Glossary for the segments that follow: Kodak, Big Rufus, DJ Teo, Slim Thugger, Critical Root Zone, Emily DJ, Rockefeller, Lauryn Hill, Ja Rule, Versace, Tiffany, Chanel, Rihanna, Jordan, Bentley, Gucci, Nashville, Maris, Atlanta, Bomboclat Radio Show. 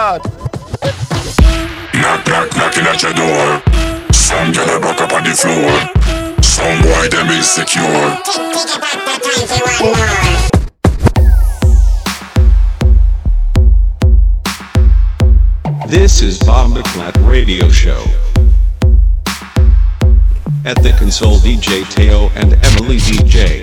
out. Knock, knock, knocking at your door. Some girl a buck up on the floor. Some boy them insecure. This is Bomboclat Radio Show. At the console, DJ Teo and Emily DJ.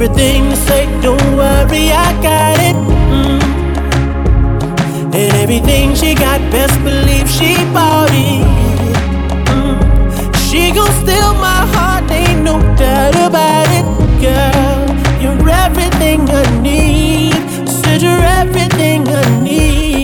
Everything to say, don't worry, I got it. And everything she got, best believe she bought it. She gon' steal my heart, ain't no doubt about it, girl. You're everything I need. Said you're everything I need.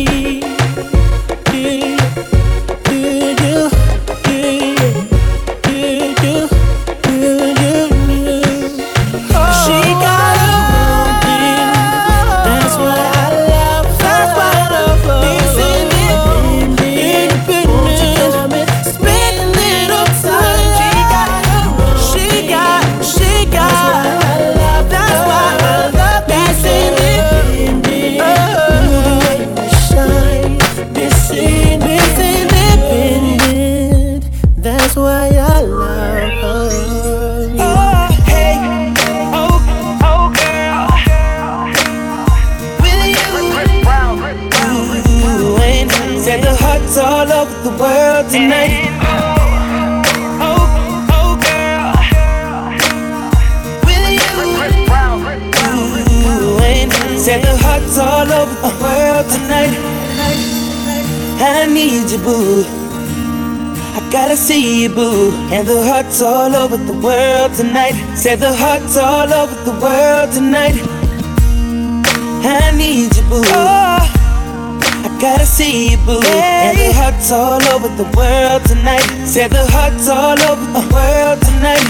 Boo. I gotta see you, boo. And the heart's all over the world tonight. Said the heart's all over the world tonight. I need you, boo. Oh, I gotta see you, boo. Hey. And the heart's all over the world tonight. Said the heart's all over the world tonight.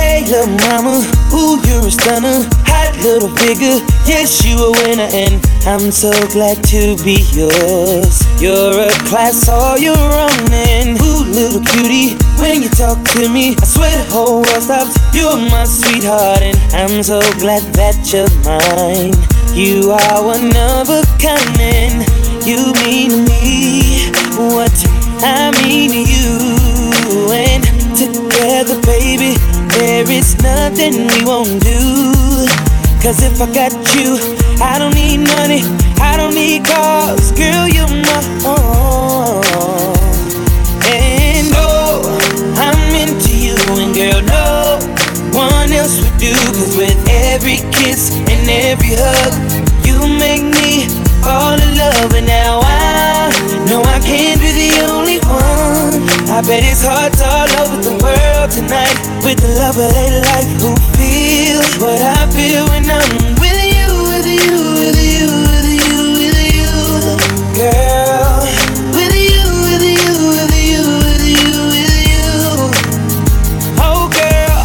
Hey, little mama, ooh, you're a stunner. Hot little figure, yes, you a winner. And I'm so glad to be yours. You're a class all your own. And ooh, little cutie, when you talk to me, I swear the whole world stops. You're my sweetheart, and I'm so glad that you're mine. You are one of a kind, and you mean me what I mean to you. And together, baby, there is nothing we won't do. Cause if I got you, I don't need money, I don't need cars. Girl, you're my all. And oh, I'm into you. And girl, no one else would do. Cause with every kiss and every hug, you make me fall in love. And now I know I can't be the only one. I bet it's hearts all over the world tonight with the love of their life who feel what I feel when I'm with you, with you, with you, with you, with you, girl. With you, with you, with you, with you, with you. Oh girl,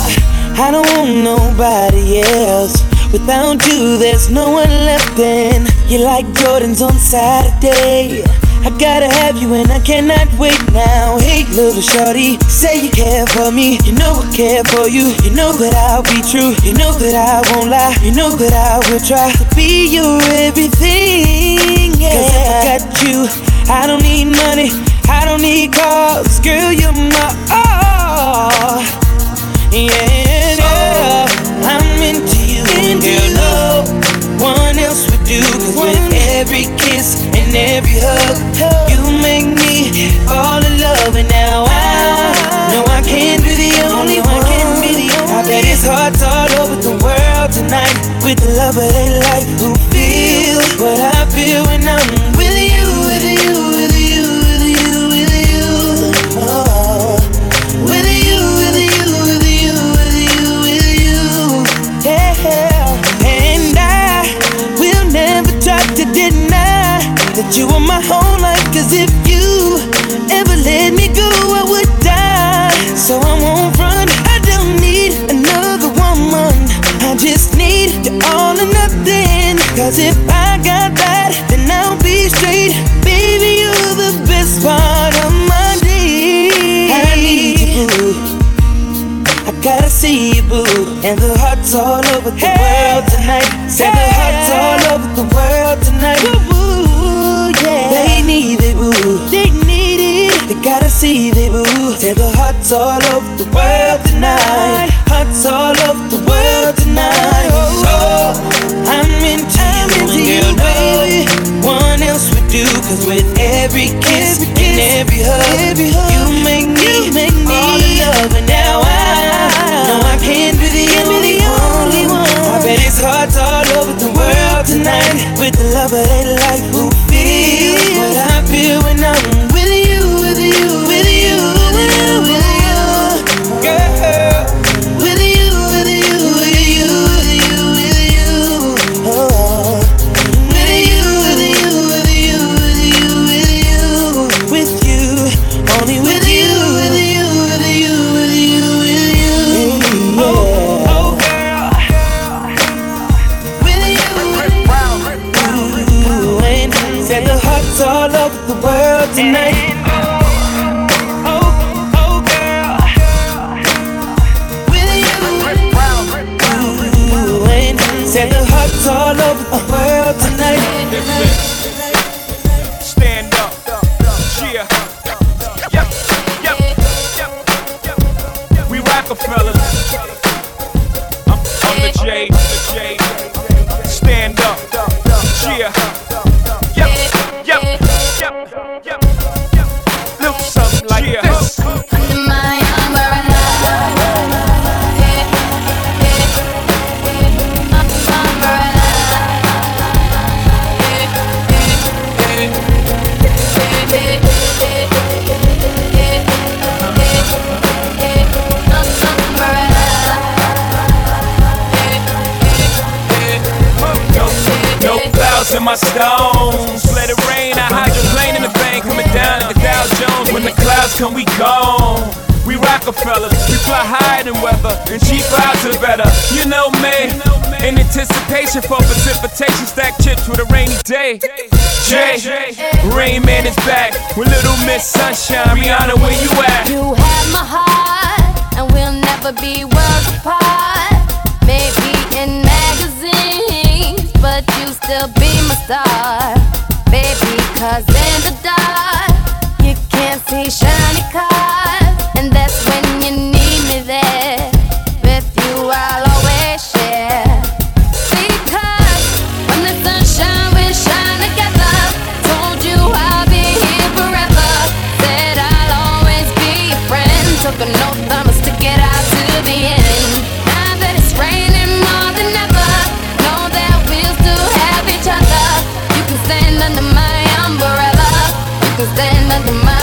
I don't want nobody else. Without you, there's no one left in. You're like Jordans on Saturday. I gotta have you and I cannot wait now. Hey little shorty, say you care for me. You know I care for you. You know that I'll be true. You know that I won't lie. You know that I will try to be your everything, yeah. Cause if I got you, I don't need money, I don't need cars. Girl, you're my all, yeah. Girl, I'm into you. And girl, no one else would do. Cause with every kiss and every hug, you make me fall in love. And now I know I can't be the only one. I bet it's hearts all over the world tonight with the love of their life who feel what I feel when I'm with you, with you, with you, with you, with you. Oh, with you, with you, with you, with you, with you. Yeah, and I will never try to deny that you are my whole life. Cause if you ever let me go, I would die. So I won't run, I don't need another woman. I just need you all or nothing. Cause if I got that, then I'll be straight. Baby, you're the best part of my day. I need you, boo. I gotta see you, boo. And the heart's all over the world tonight. Said the heart's all over the world tonight. Woo, yeah. They need it, boo. They need it. They gotta see it, boo. Said the heart's all over the world tonight. Hearts all over the world tonight. Oh, I'm into you, and girl, no one else would do. Cause with every kiss and every hug, you make me all in love. And now I know I can't be the only one. I bet it's hearts all over the world tonight with the love of their life who feel what I feel when I'm with you, with you, with you, with you, with you, girl. Come we gone. We ride Rockefellers. We fly higher than weather, and she flies to the better. You know me. In anticipation for precipitation, stack chips with a rainy day. Jay, Rain Man is back with Little Miss Sunshine. Rihanna, where you at? You have my heart, and we'll never be worlds apart. Maybe in magazines, but you still be my star. Baby, 'cause in the dark, you can't see shiny cars. And that's when you need me there. With you I'll always share. Because when the sunshine will shine together, told you I'll be here forever. Said I'll always be your friend. Took an oath I'ma stick it out to the end. Now that it's raining more than ever, know that we'll still have each other. You can stand under my umbrella. You can stand under my umbrella.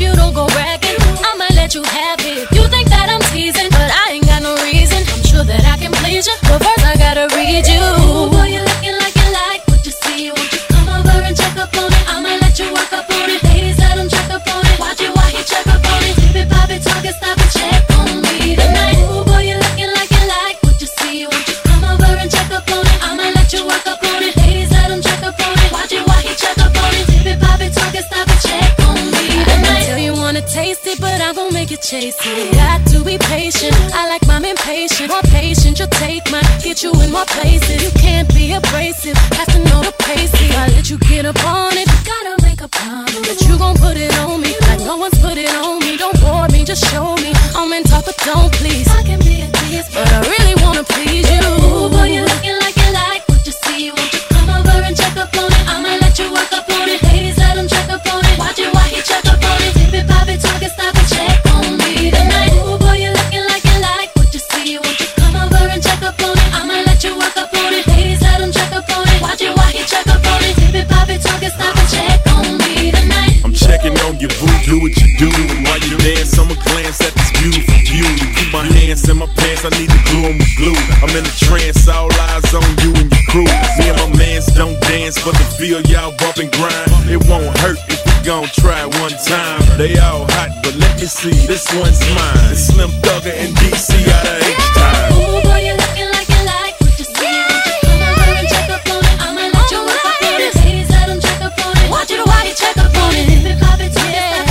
You don't go bragging, I'ma let you have it. You think that I'm teasing, but chasing. Got to be patient, I like mine impatient. More patient, you'll take mine, get you in more places. You can't be abrasive, have to know the pace. If I let you get up on it, gotta make a promise that you gon' put it on me, like no one's put it on me. Don't bore me, just show me. I'm in talk, but don't please. I can be a tease, but I really wanna please you. Ooh, boy, you're looking like you like what you see. Won't you come over and check up on it? I'ma let you work up on it. Ladies, let them check up on it. Watch it while you check up on it. Dip it, pop it, talk it, stop it, check on me tonight. Ooh, boy, you're looking like you like what you see. Won't you come over and check up on it? I'ma let you work up on it. Ladies, let them check up on it. Watch it while you check up on it. Dip it, pop it, talk it, stop it, check on me tonight. I'm checking on you, boo, do what you do. And while you dance, I'ma glance at this beautiful view. Keep my hands in my pants, I need to glue them with glue. I'm in a trance, all eyes on you and your crew. Me and my mans don't dance, but the feel y'all bump and grind. It won't hurt if we gon' try one time. They all hot, but let me see, this one's mine. It's Slim Thugger and DC out of H-Time. Ooh, boy, you're looking like you like what you see. Won't you come over and check up on it? I'ma let you work up on it. Ladies, let them check up on it. Want you to watch it, check up on it. If it pop it, turn it up.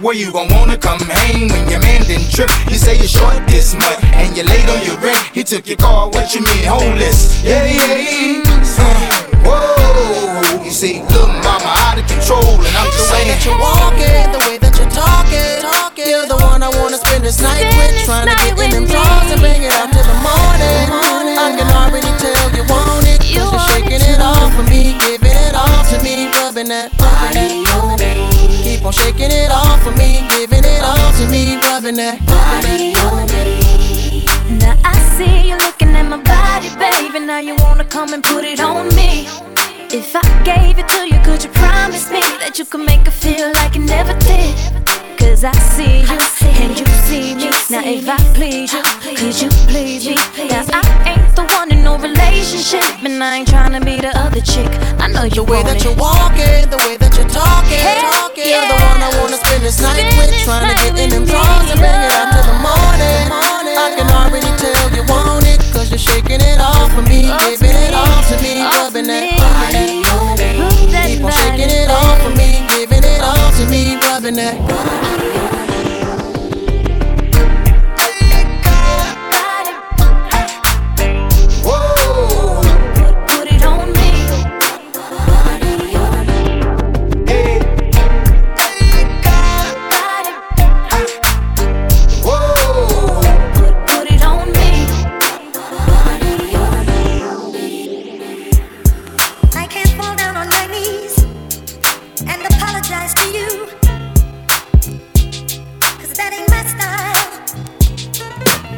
Where you gon' wanna come hang when your man didn't trip? You say you're short this month and you're late on your rent. He took your car, what you mean, homeless? Yeah, yeah, whoa. You see, look, mama, out of control, and I'm just saying. The way that you're walking, the way that you're talking, you're the one I wanna spend this night with. Trying to get in them drawers and bring it out till the morning. I can already tell you want it. You're shaking it off for me, giving it all to me, rubbing that body on me. Keep on shaking it off for me, giving it all to me, rubbing that body on me. Now I see you looking at my body, baby. Now you wanna come and put it on me. If I gave it to you, could you promise me that you could make it feel like it never did? Cause I see you and you see me. Now if I please you, could you please me? Now I ain't the one in no relationship, and I ain't tryna be the other chick. I know you want it. The way that you're walking, the way that you're talking, you're the one I wanna spend this night with. Tryna get in them drawers and bring it out till the morning. I can already tell you want it, cause you're shaking it off for me, giving it all to me, rubbing that body on me. Keep on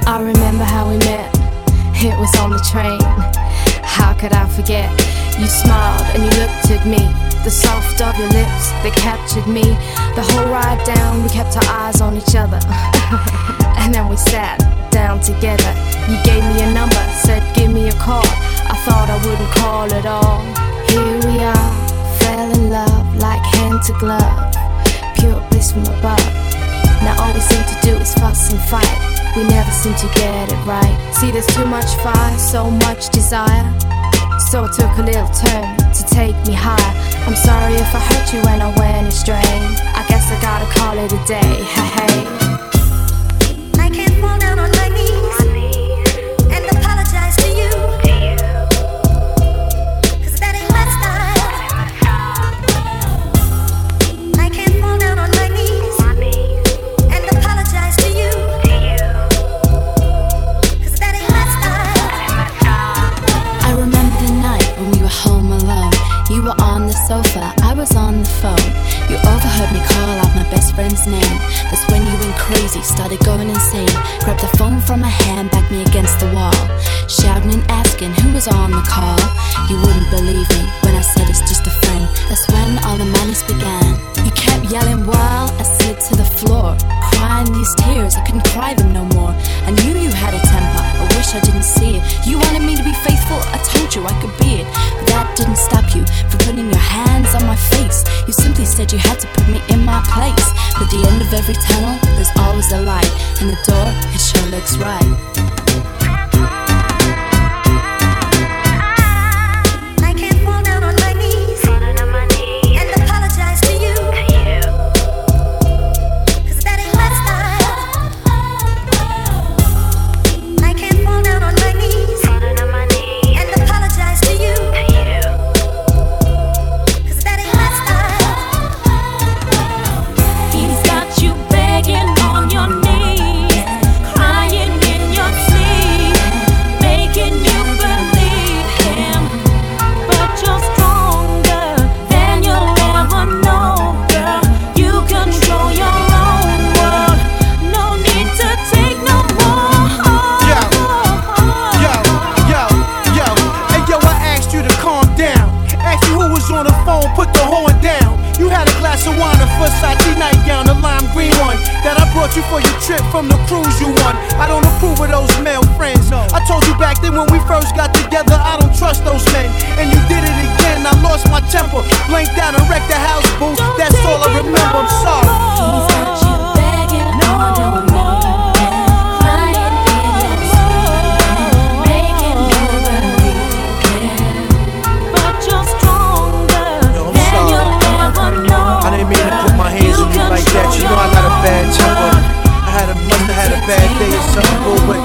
I remember how we met, it was on the train. How could I forget? You smiled and you looked at me. The soft of your lips, they captured me. The whole ride down, we kept our eyes on each other. And then we sat down together. You gave me a number, said give me a call. I thought I wouldn't call at all. Here we are, fell in love like hand to glove. Pure bliss from above. Now all we seem to do is fuss and fight. We never seem to get it right. See, there's too much fire, so much desire. So it took a little turn to take me higher. I'm sorry if I hurt you when I went astray. I guess I gotta call it a day, hey. I can't fall down on my knees and apologize to you, 'cause that ain't my style. I can't fall down on my knees and apologize to you, 'cause that ain't my style. I remember the night when we were home alone. You were on the sofa, I was on the phone. You overheard me call out my best friend's name. That's when you went crazy, started going insane. Grabbed the phone from my hand, backed me against the wall, shouting and asking who was on the call. You wouldn't believe me when I said it's just a friend. That's when all the madness began. You kept yelling while I slid to the floor, crying these tears, I couldn't cry them no more. I knew you had a temper, I wish I didn't see it. You wanted me to be faithful, I told you I could be it. But that didn't stop you from putting your hands on my face. You simply said you had to put me in my place. At the end of every tunnel, there's always a light, and the door, it sure looks right. Versace nightgown, a lime green one that I brought you for your trip from the cruise you won. I don't approve of those male friends. I told you back then when we first got together, I don't trust those men. And you did it again, I lost my temper, blanked out and wrecked the house, boo. That's all I remember, I'm sorry. He's got you begging, no, no, no. You know I got a bad temper. I must have had a bad day or something, but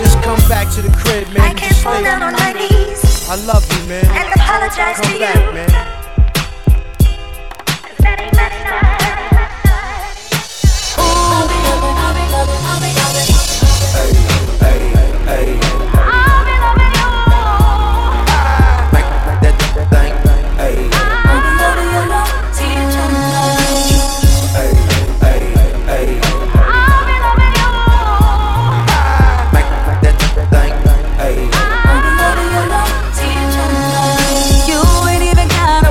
just come back to the crib, man. I can't fall down on my knees. I love you, man. And apologize to you. Come back, man. 'Cause that ain't my style. Ooh. Hey, hey, hey. You ain't even got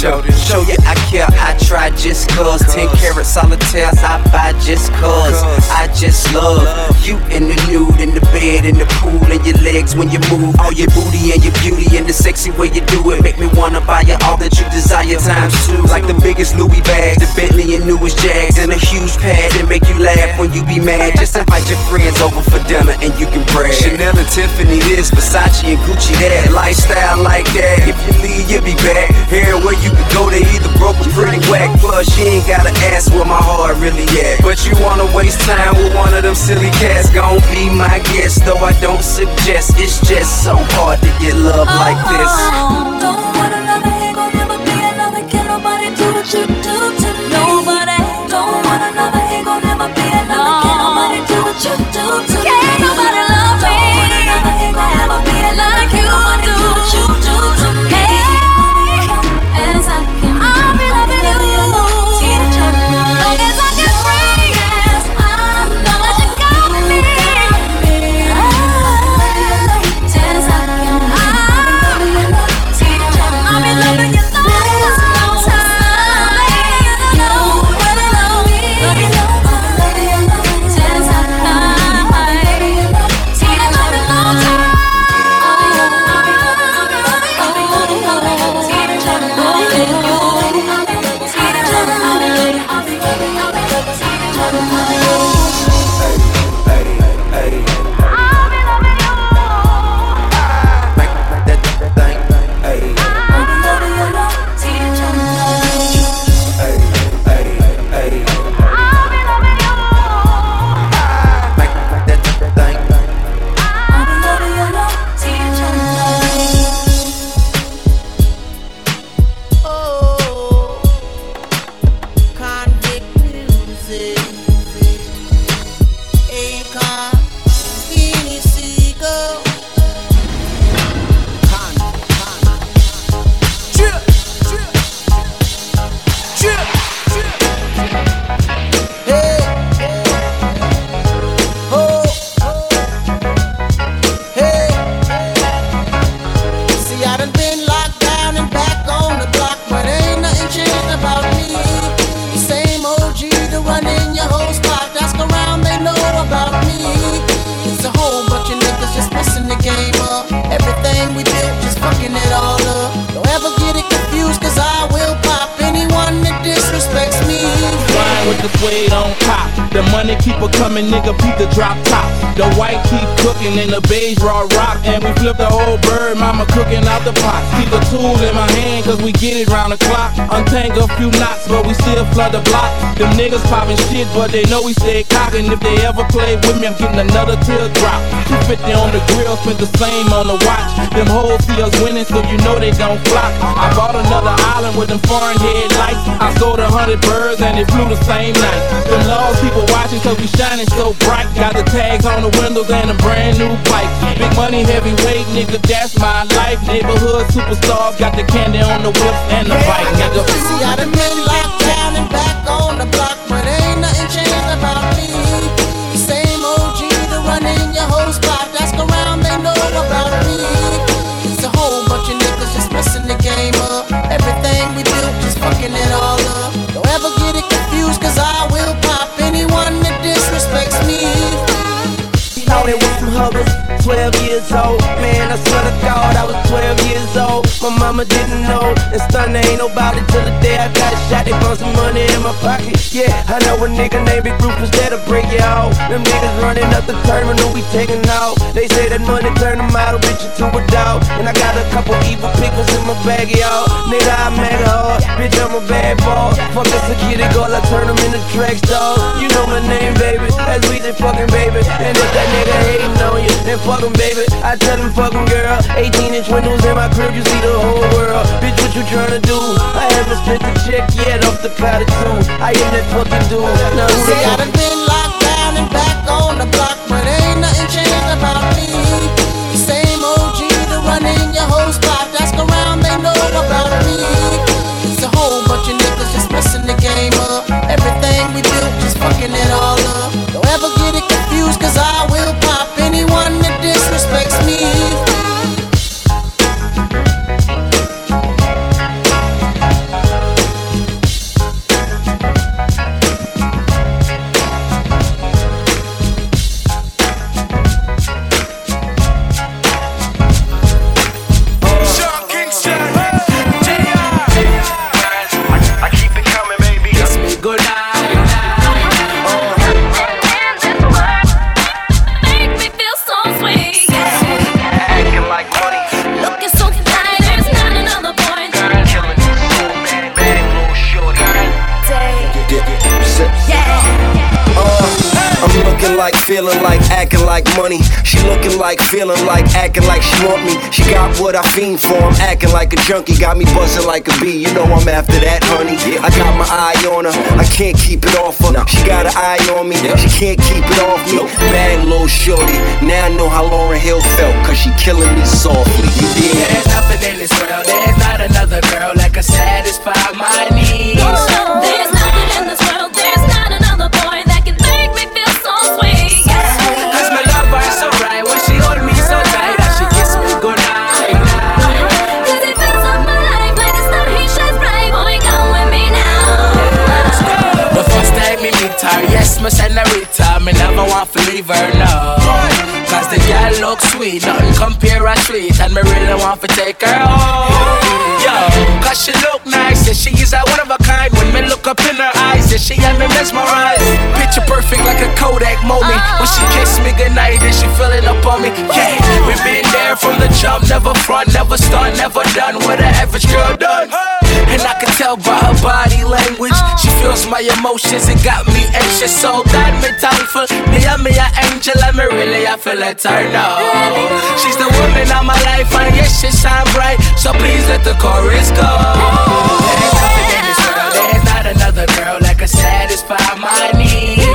Jordan. Show you I care, I try just cause. 10 karat solitaire, I buy just cause. I just love you in the nude, in the bed, in the pool, and your legs when you move. All your booty and your beauty and the sexy way you do it make me wanna buy you all that you desire times two. Like the biggest Louis bags, the Bentley and newest Jags, and a huge pad that make you laugh when you be mad. Just invite your friends over for dinner and you can brag. Chanel and Tiffany this, Versace and Gucci that. Lifestyle like that, if you leave you be back. Everywhere you can go, they either broke or pretty whack. Plus she ain't gotta ask where my heart really at. But you wanna waste time with one of them silly cats, gon' be my guest, though I don't suggest. It's just so hard to get love like this. Don't want another hit, gon' never be another. Can nobody do what you do to me. Nobody. Don't want another hit, gon' never be another. Can nobody do what you do to me. Can't nobody love me. Don't want another hit, gon' never be like you do what you do to me. As I can, I'll be loving you. Long as I get free, yes, I'm not let you go with me. As I can, I'll be loving you long time. You really love me. As I can, I'll be long time. The block. Them niggas poppin' shit, but they know we stay cockin'. If they ever play with me, I'm getting another teardrop. 250 on the grill, spent the same on the watch. Them hoes see us winning, so you know they don't flock. I bought another island with them foreign headlights. I sold 100 birds and they flew the same night. Them lost people watching, cause we shining so bright. Got the tags on the windows and a brand new bike. Big money, heavyweight, nigga, that's my life. Neighborhood superstars, got the candy on the whip and the bike, nigga. See how them men locked down and back on the block, but ain't nothing changed about me. The same OG that run in your whole spot. Ask around, they know about me. It's a whole bunch of niggas just messing the game up. Everything we do, just fucking it all up. Don't ever get it confused, cause I will pop anyone that disrespects me. Thought it was some hubbers, 12 years old. Man, I swear to God, I was 12 years old. My mama didn't know, and stunner ain't nobody till the day I got shot. They found some money in my pocket, yeah. I know a nigga named Big Rufus that'll break you out. Them niggas running up the terminal, we taking out. They say that money turn a model bitch into a dog. And I got a couple evil pickles in my bag, y'all. Nigga, I mad hard, bitch, I'm a bad ball. Fuck a security girl, I turn him into track stars. You know my name, baby, that's we the fucking baby. And if that nigga hating on you, then fuck him, baby. I tell him, fuck him, girl. 18-inch windows in my crib, you see the whole world. Bitch, what you tryna do? I haven't spent the check yet off the cloud of two. I am that fucking dude. Now who the fuck? I've been locked down and back on the block, but ain't nothing changed about me. The same OG that run in your whole spot. Ask around, they know about me. It's a whole bunch of niggas just messing the game up. Everything we do, just fucking it all up. Don't ever get it confused, cause I will. Disrespects me. Looking like, feeling like, acting like money. She looking like, feeling like, acting like she want me. She got what I fiend for, I'm acting like a junkie. Got me buzzing like a bee, you know I'm after that, honey. I got my eye on her, I can't keep it off her. She got an eye on me, she can't keep it off me. Bad little shorty, now I know how Lauryn Hill felt, cause she killing me softly. You dig? There's nothing in this world, there's not another girl that can satisfy my needs. There's nothing in this world, there's not another boy that can make me feel so sweet. Cause my love is so right, when she hold me so tight, I should kiss me goodnight. Cause it feels up my life, like the star he shines bright, boy, come with me now. The first time me meet her, yes, my senorita, me never want to leave her, no. Cause the girl looks sweet, nothing compare her sweet, and me really want to take her home. Yo, cause she look nice, and she is a one of a kind. When me look up in her eyes, and she had me mesmerized. Picture perfect like a Kodak moment. When she kiss me goodnight, and she feeling up on me. Yeah, we been there from the jump, never front, never start, never done what an average girl done. And I can tell by her body language, she feels my emotions and got me anxious. So that me thankful, me a angel, and me really I feel. Let her know she's the woman of my life, and yes, she shine bright. So please let the chorus go. There's nothing in this world, there's not another girl that can satisfy my needs.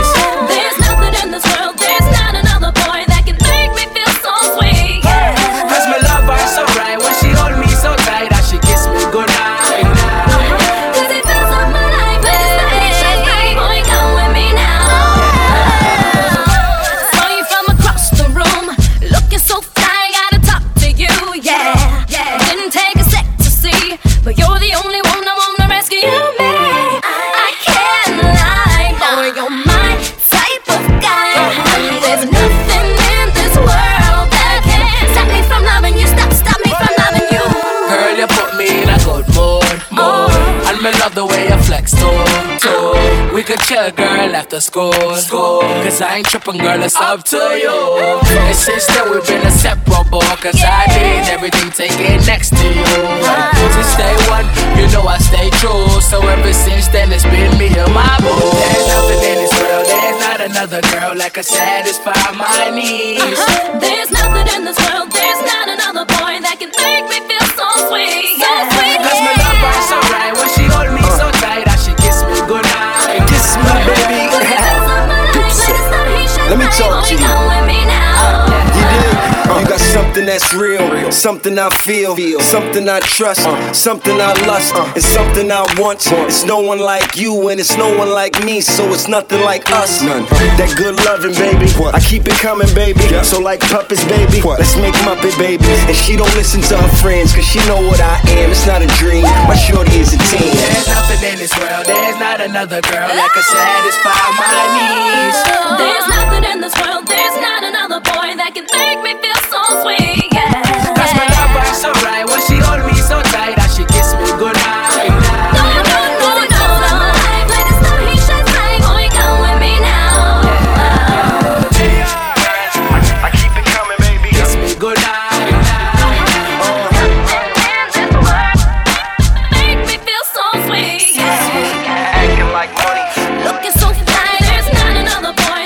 There's nothing in this world, there's not another boy that can make me feel so sweet. Cause my love is so right, when she hold me so tight, I should kiss me goodnight. Cause it feels like my life, but it's not just right, boy, come with me now. Saw you from across the room, looking so fly, gotta talk to you, yeah, yeah. Didn't take a sec to see, but you're the only one I wanna rescue me. I can't lie, boy, you're my type of guy. There's nothing in this world that can stop me from loving you, stop me from loving you. Girl, you put me in a good mood, and me love the way you flex too. We could chill, girl, after school. Cause I ain't trippin', girl, it's up to you. And since then we've been inseparable, cause I need everything taken next to you. Since day one, you know I stay true. So ever since then, it's been me and my boo. There's nothing in this world, there's not another girl that can satisfy my needs. There's nothing in this world, there's not another boy that can make me feel so sweet. Cause my love is so right, when she hold me so tight, I should kiss me goodnight. Kiss me, baby. Let me talk to you. You did. You got something that's real, something I feel, something I trust, something I lust, and something I want. It's no one like you, and it's no one like me, so it's nothing like us. None. That good loving, baby. What? I keep it coming, baby. Yeah. So like puppets, baby. What? Let's make Muppet, baby. And she don't listen to her friends, cause she know what I am. It's not a dream. My shorty is a teen. There's nothing in this world. There's not another girl that can satisfy my needs. There's nothing in this world, there's not another boy that can make me feel so sweet, yeah. Cause my love is so right, when she hold me so tight, I should kiss me goodnight. No, my life, let it stop, he should say, boy, come with me now. I keep it coming, baby, kiss me goodnight. In this world, make me feel so sweet, yeah. Acting like money, looking so fly, there's not another boy.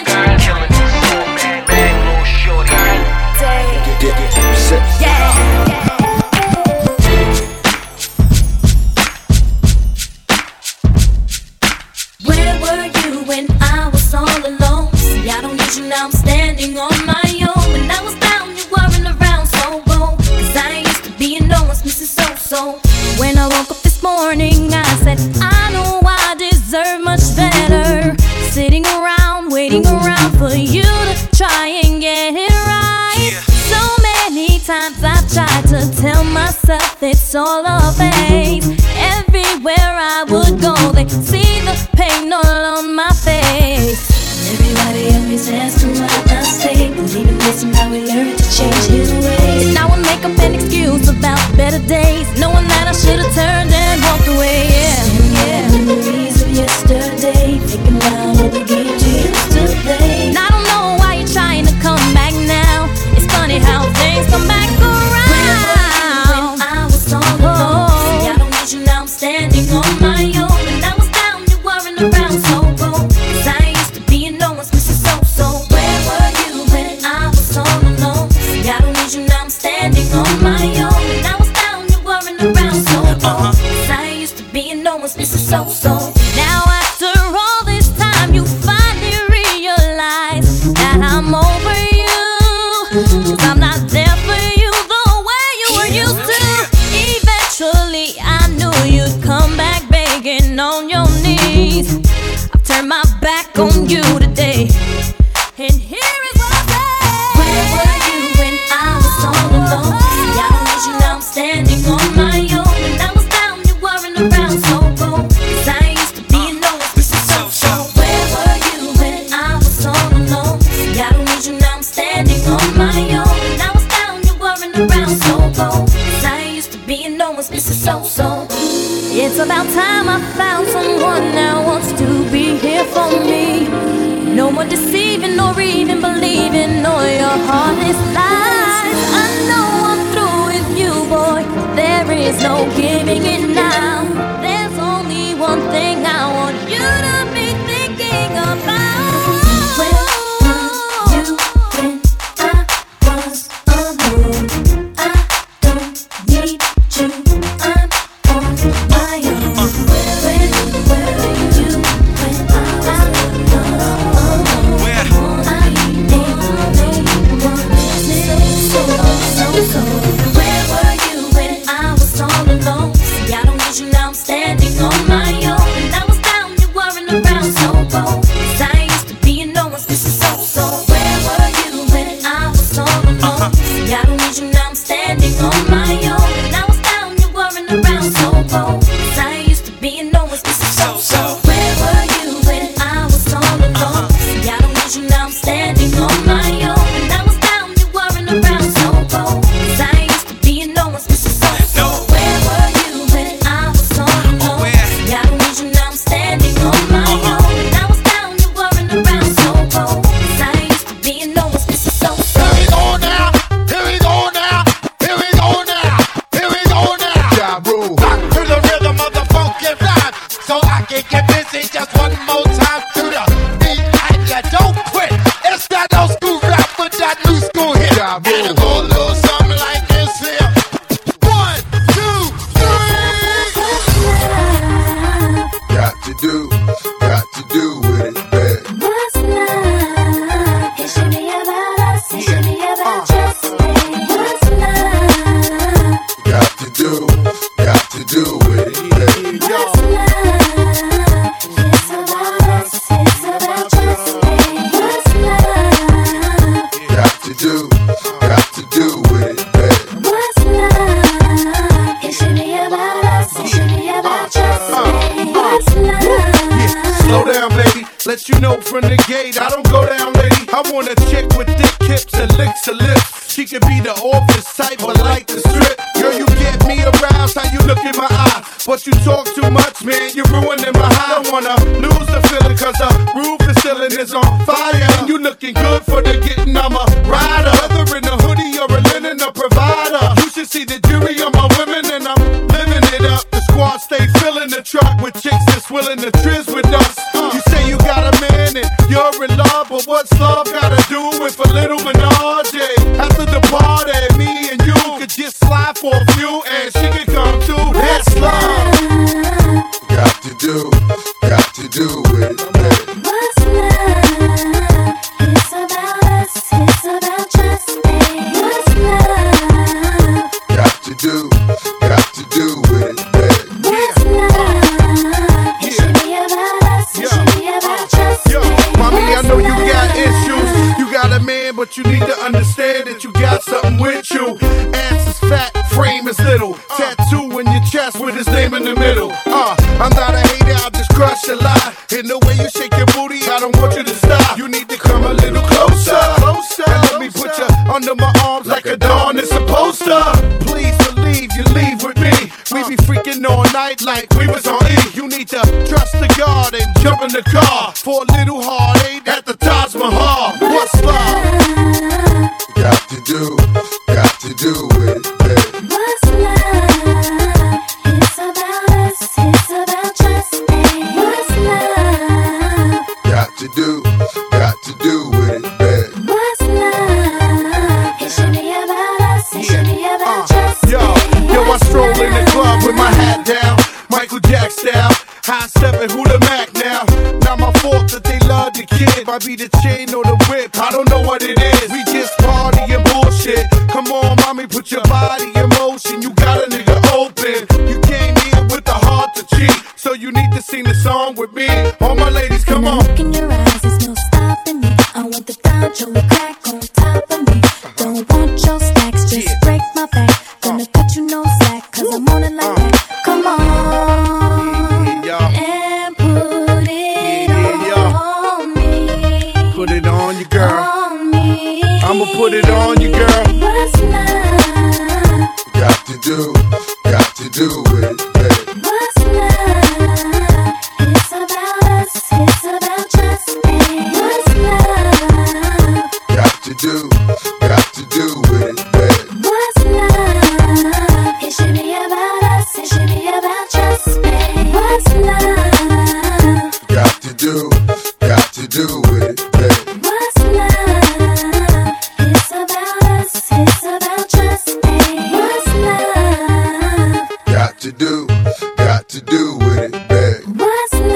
Now I'm standing on my own. When I was down, you weren't around, so go. Cause I ain't used to being no one's missing so. When I woke up this morning, I said, I know I deserve much better. Sitting around, waiting around for you to try and get it right. So many times I've tried to tell myself it's all a phase. Everywhere I would go, they see the pain all on my face. Everybody always asks to what I say, but even this somehow we learned to change his ways. And I would make up an excuse about better days, knowing that I should've turned and walked away, yeah. Staring at the memories of yesterday, thinking about all the games you used to play. And I don't know why you're trying to come back now. It's funny how things come back around. When I was all alone, see, I don't need you now, I'm standing on my own. When I was down, you weren't around, so bold. Cause I ain't used to being no one's missing so. being known as Mr. So-so. Now after all this time, you finally realize that I'm over you, 'cause I'm not there for you the way you were used to. Eventually I knew you'd come back begging on your knees. I've turned my back on you today. It's about time I found someone that wants to be here for me. No more deceiving or even believing all your heartless lies. I know I'm through with you, boy. There is no giving it now. There's only one thing I want you to be thinking about. Where were you when I was alone? I don't need you. maxed out. High stepping, who the Mac now? Not my fault that they love the kid. Might be the chain or the whip, I don't know what it is. We just party and bullshit. Come on, mommy, put your body in motion. You got a nigga open. You came in with the heart to cheat, so you need to sing the song with me. All my ladies, come on. Look in your eyes, there's no stopping me. I want the gotcha with crack on top of me. Don't want your stacks, just break my back. Gonna cut you no slack, cause I'm on it like that. Come on, and put it on me. Put it on you, girl. On me. I'ma put it on you, girl. What's love? Got to do it, baby. What's love? It's about us, it's about just me. What's love? Got to do it, baby. What's love? It should be about us, it should be about just me. What's love? Got to do it, baby. What's love? It's about us, it's about just me. What's love? Got to do it, baby. What's love?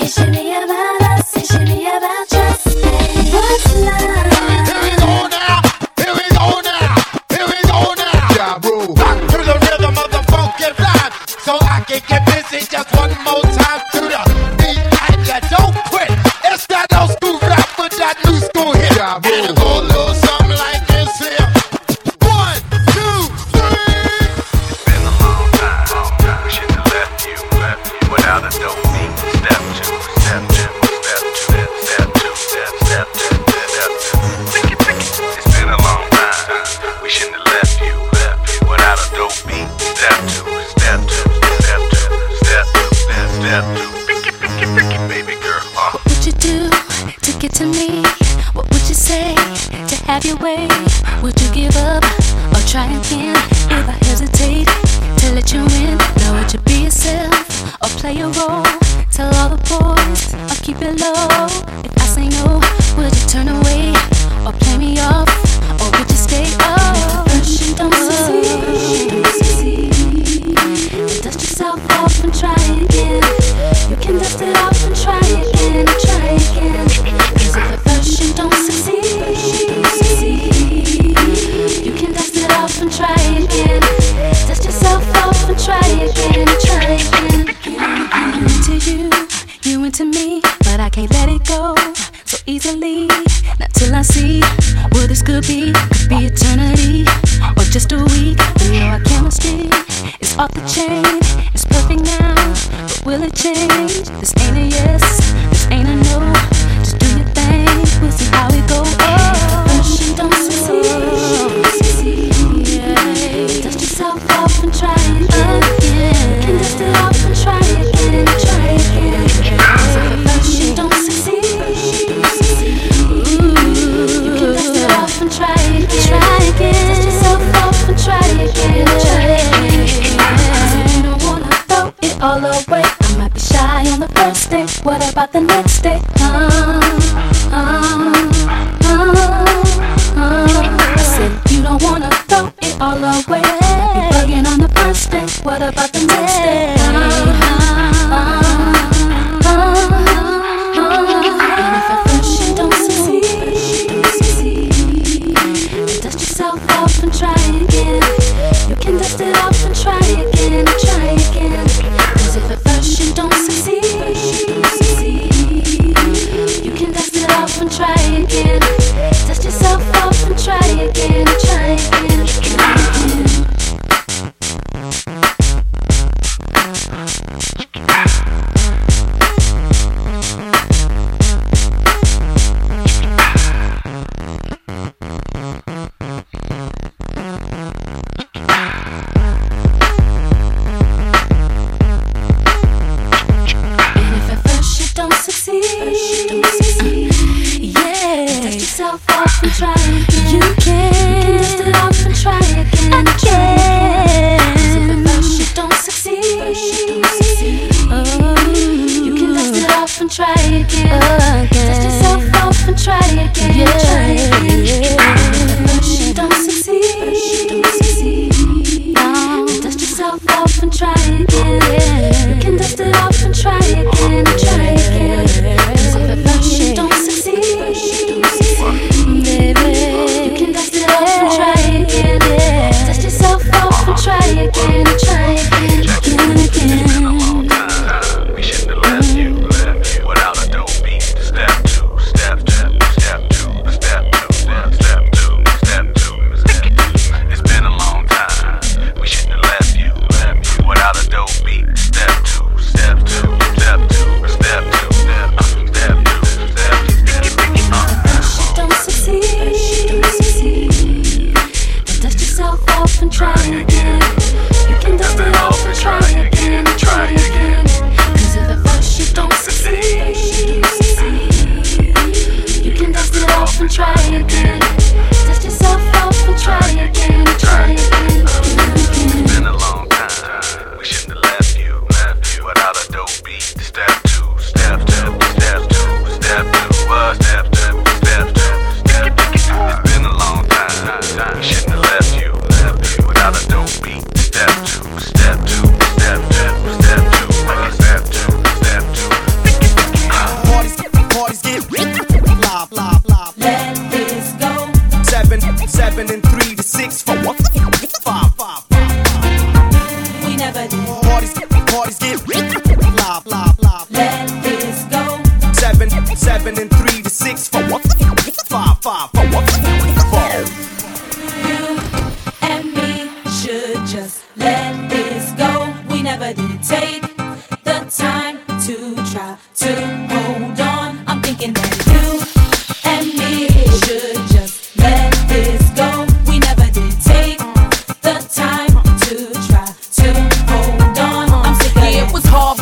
It should be about us, it should be about just me. What's love? Here we go now, here we go now, here we go now. Ja Rule. Rock to the rhythm of the funky rhyme, so I can get busy just one more time. To the beat, I yeah, don't quit. It's that old school rap, but that new school hit. Ja Rule. And it's all a little something like this here. 1, 2, 3. It's been a long time since I left you without a dope beat. Step two, step two, step two, step two, step two, step two, step two. Pick it, pick it. It's been a long time. We shouldn't have left you without a dope beat. Step two, step two, step two, step two, step two, step two. Pick it, baby girl. What would you do to get to me? What would you say to have your way? Would you give up or try again? If I hesitate to let you in, now would you be yourself or play a role? Tell all the boys I'll keep it low. If I say no, would you turn away or play me off, or would you stay up? She don't succeed, you dust yourself off and try again. You can dust it off and try again, try again. Cause if the first you don't succeed, you can dust it off and try again. Dust yourself off and try again, try again. You into you, you into me, but I can't let it go so easily. Not till I see what this could be eternity or just a week. But no, our chemistry is off the chain. It's perfect now, but will it change? This ain't a yes, this ain't a no. Just do your thing, we'll see how it goes. Oh, first you don't succeed. Yeah. Dust yourself off and try again. You can dust it off and try again, try again. So first you don't succeed. You can dust it off and try again, try again. Dust yourself off and try again, try again. You don't wanna throw it all away. I might be shy on the first day. What about the next day? I said you don't wanna throw it all away. I might be bugging on the first day. What about the next day? And if at first you don't succeed, dust yourself off and try again. You can dust it off and try again, try again. Cause if at first you don't succeed, you can dust it off and try again. Dust yourself off and try again, try again, try again. Try again.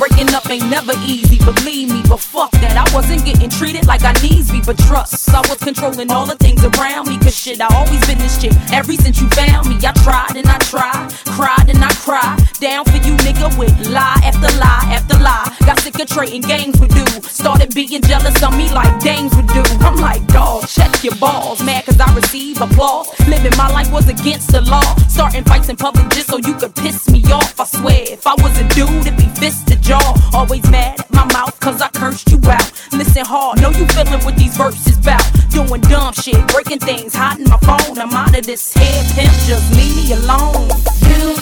Breaking up ain't never easy, believe me. But fuck that, I wasn't getting treated like I needs be. But trust, I was controlling all the things around me. Cause shit, I always been this chick ever since you found me. I tried and I tried, cried and I cried. Down for you nigga with lie after lie after lie. Got sick of trading games with dudes. Started being jealous on me like dames would do. I'm like, dawg, check your balls. Mad cause I receive applause. Living my life was against the law. Starting fights in public just so you could piss me off. I swear, if I was a dude, it'd be fisted jaw. Always mad at my mouth cause I cursed you out. Listen hard, know you feeling what these verses bout. Doing dumb shit, breaking things, hiding my phone. I'm out of this head pimp, just leave me alone. You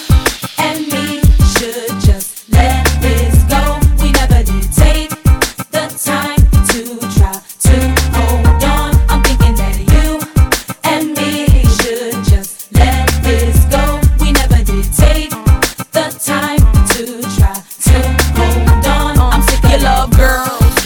and me should just let this go. We never did take the time to try to hold on. I'm thinking that you and me should just let this go. We never did take the time to try to hold on. I'm sick of your love, girls,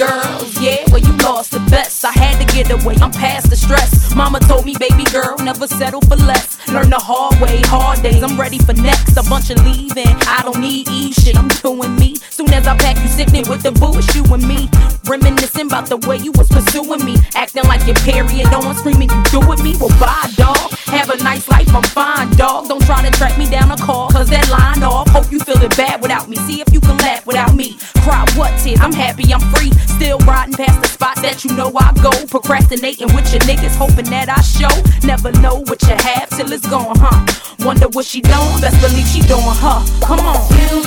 yeah, well you lost the best. I had to get away, I'm past the stress. Mama told me, baby girl, never settle for less. Learn the hard way, hard days, I'm ready for next. A bunch of leaving, I don't need ease, shit, I'm doing me. Soon as I pack, you sitting with the boo, it's you and me. Reminiscing about the way you was pursuing me. Acting like your period, no one screaming, you do with me. Well, bye, dog. Have a nice life, I'm fine, dog. Don't try to track me down a call, cause that line off. Hope you feeling bad without me, see if you can laugh without me. Cry what tears, I'm happy, I'm free. Still riding past the spot that you know I go. Procrastinating with your niggas, hoping that I show. Never know what you have till it's gone, huh? Wonder what she doing, best believe she doing her. Come on. You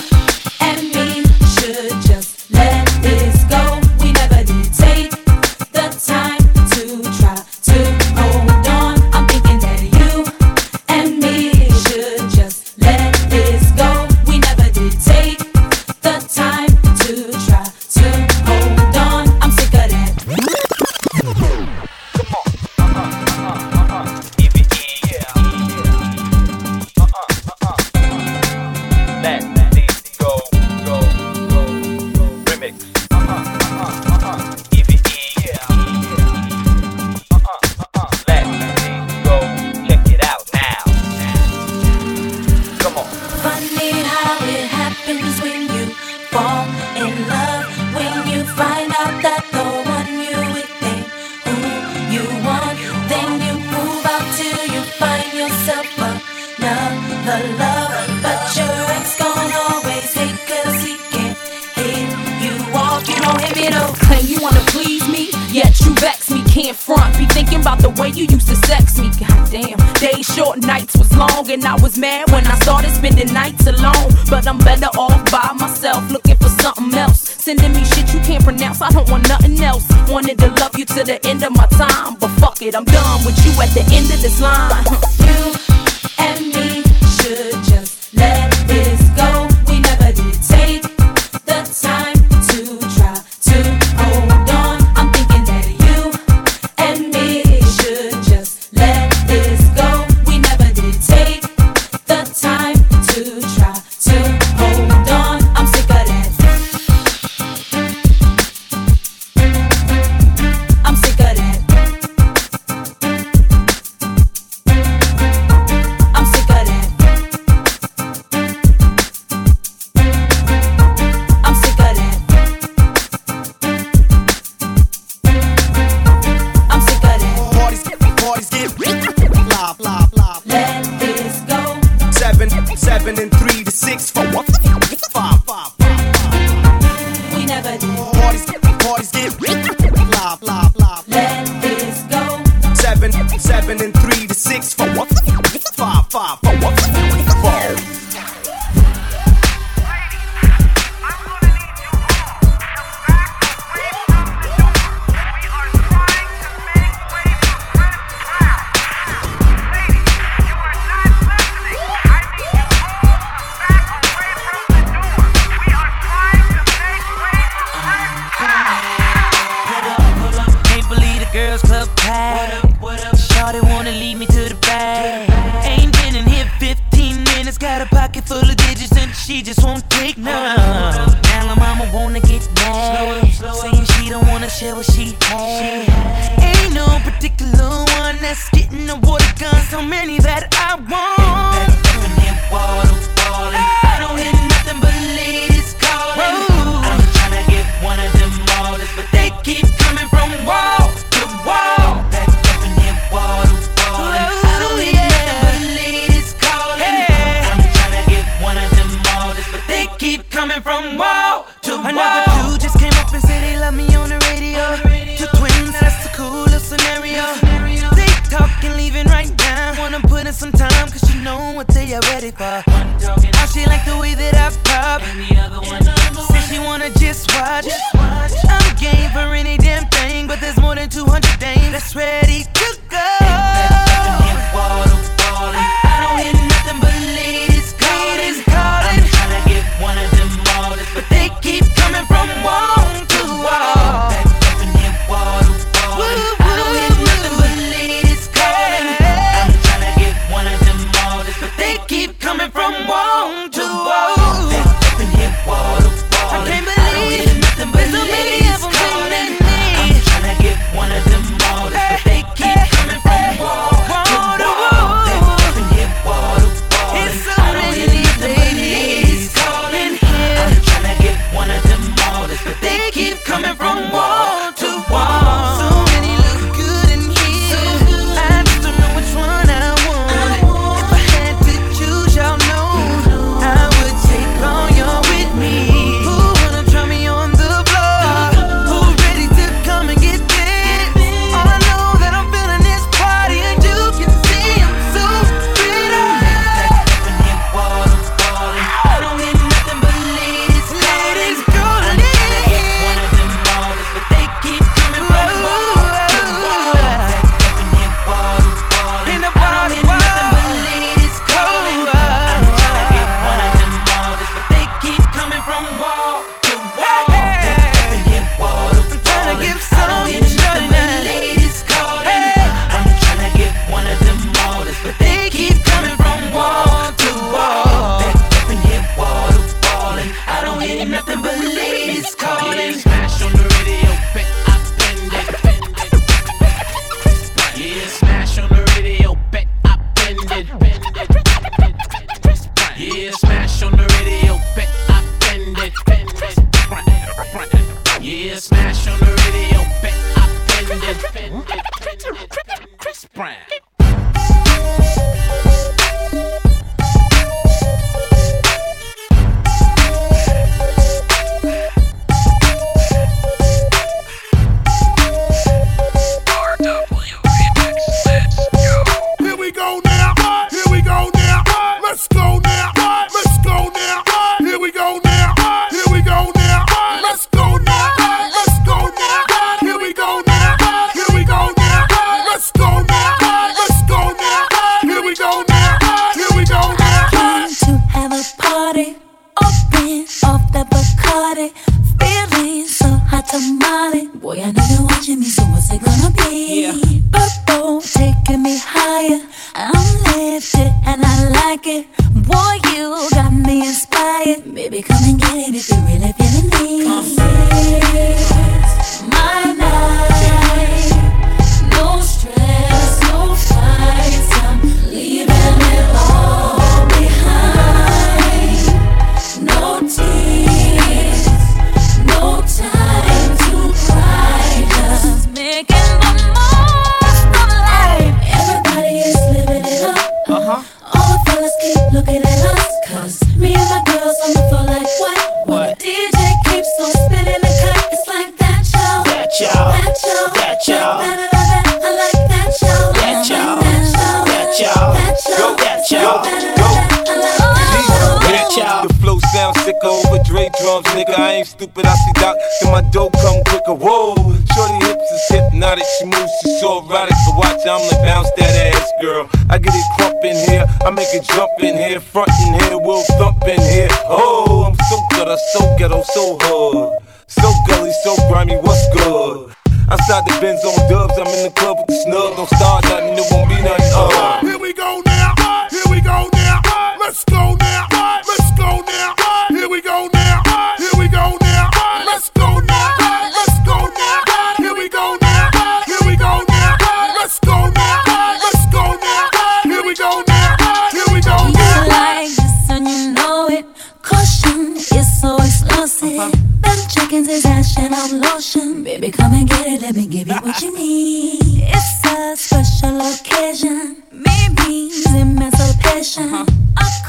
and me should just let this go. We never did take the time to try to hold on. I'm thinking that you and me should just let this go. We never did take the time to try to hold on. I'm sick of that. And I was mad when I started spending nights alone. But I'm better off by myself, looking for something else. Sending me shit you can't pronounce, I don't want nothing else. Wanted to love you to the end of my time, but fuck it, I'm done with you at the end of this line. You and me should just let this go. We never did take the time to try to hold on. I'm thinking that you and me should just let this go. We never did take time to try to hold on. I'm sick of that. I'm sick of that. I'm sick of that. I'm sick of that. I'm sick of that. Parties get live. Let this go. 7 and 3 to 6 for 1, 5. We never did. Parties get live. Let this go. 7 and 3 to 6 for 1, 5 for 1, 4. She just won't take none. Now her mama wanna get mad, saying she don't wanna share what she had. Ain't no particular one that's getting a water gun. So many that I want. That's definite water falling. I don't hear nothing but ladies calling. Another dude just came up and said they love me on the radio. Two twins, that's a cool little scenario. They talking, leaving right now. Wanna put in some time, cause you know what they are ready for. Now she like the way that I pop. Said she wanna just watch. I'm game for any damn thing, but there's more than 200 dames that's ready to go. Of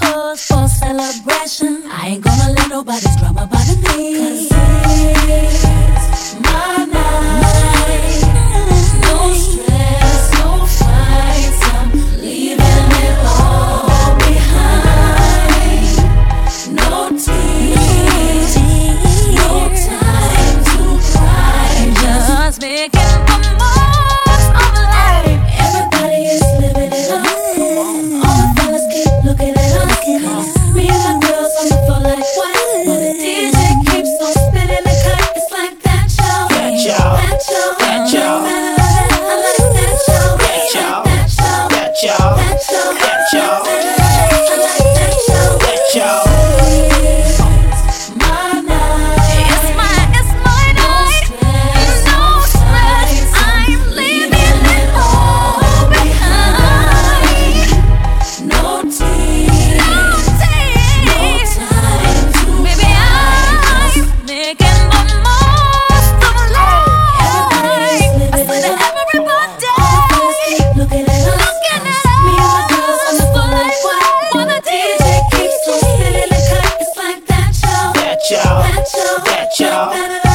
course, for celebration, I ain't gonna let nobody's drama bother me. out.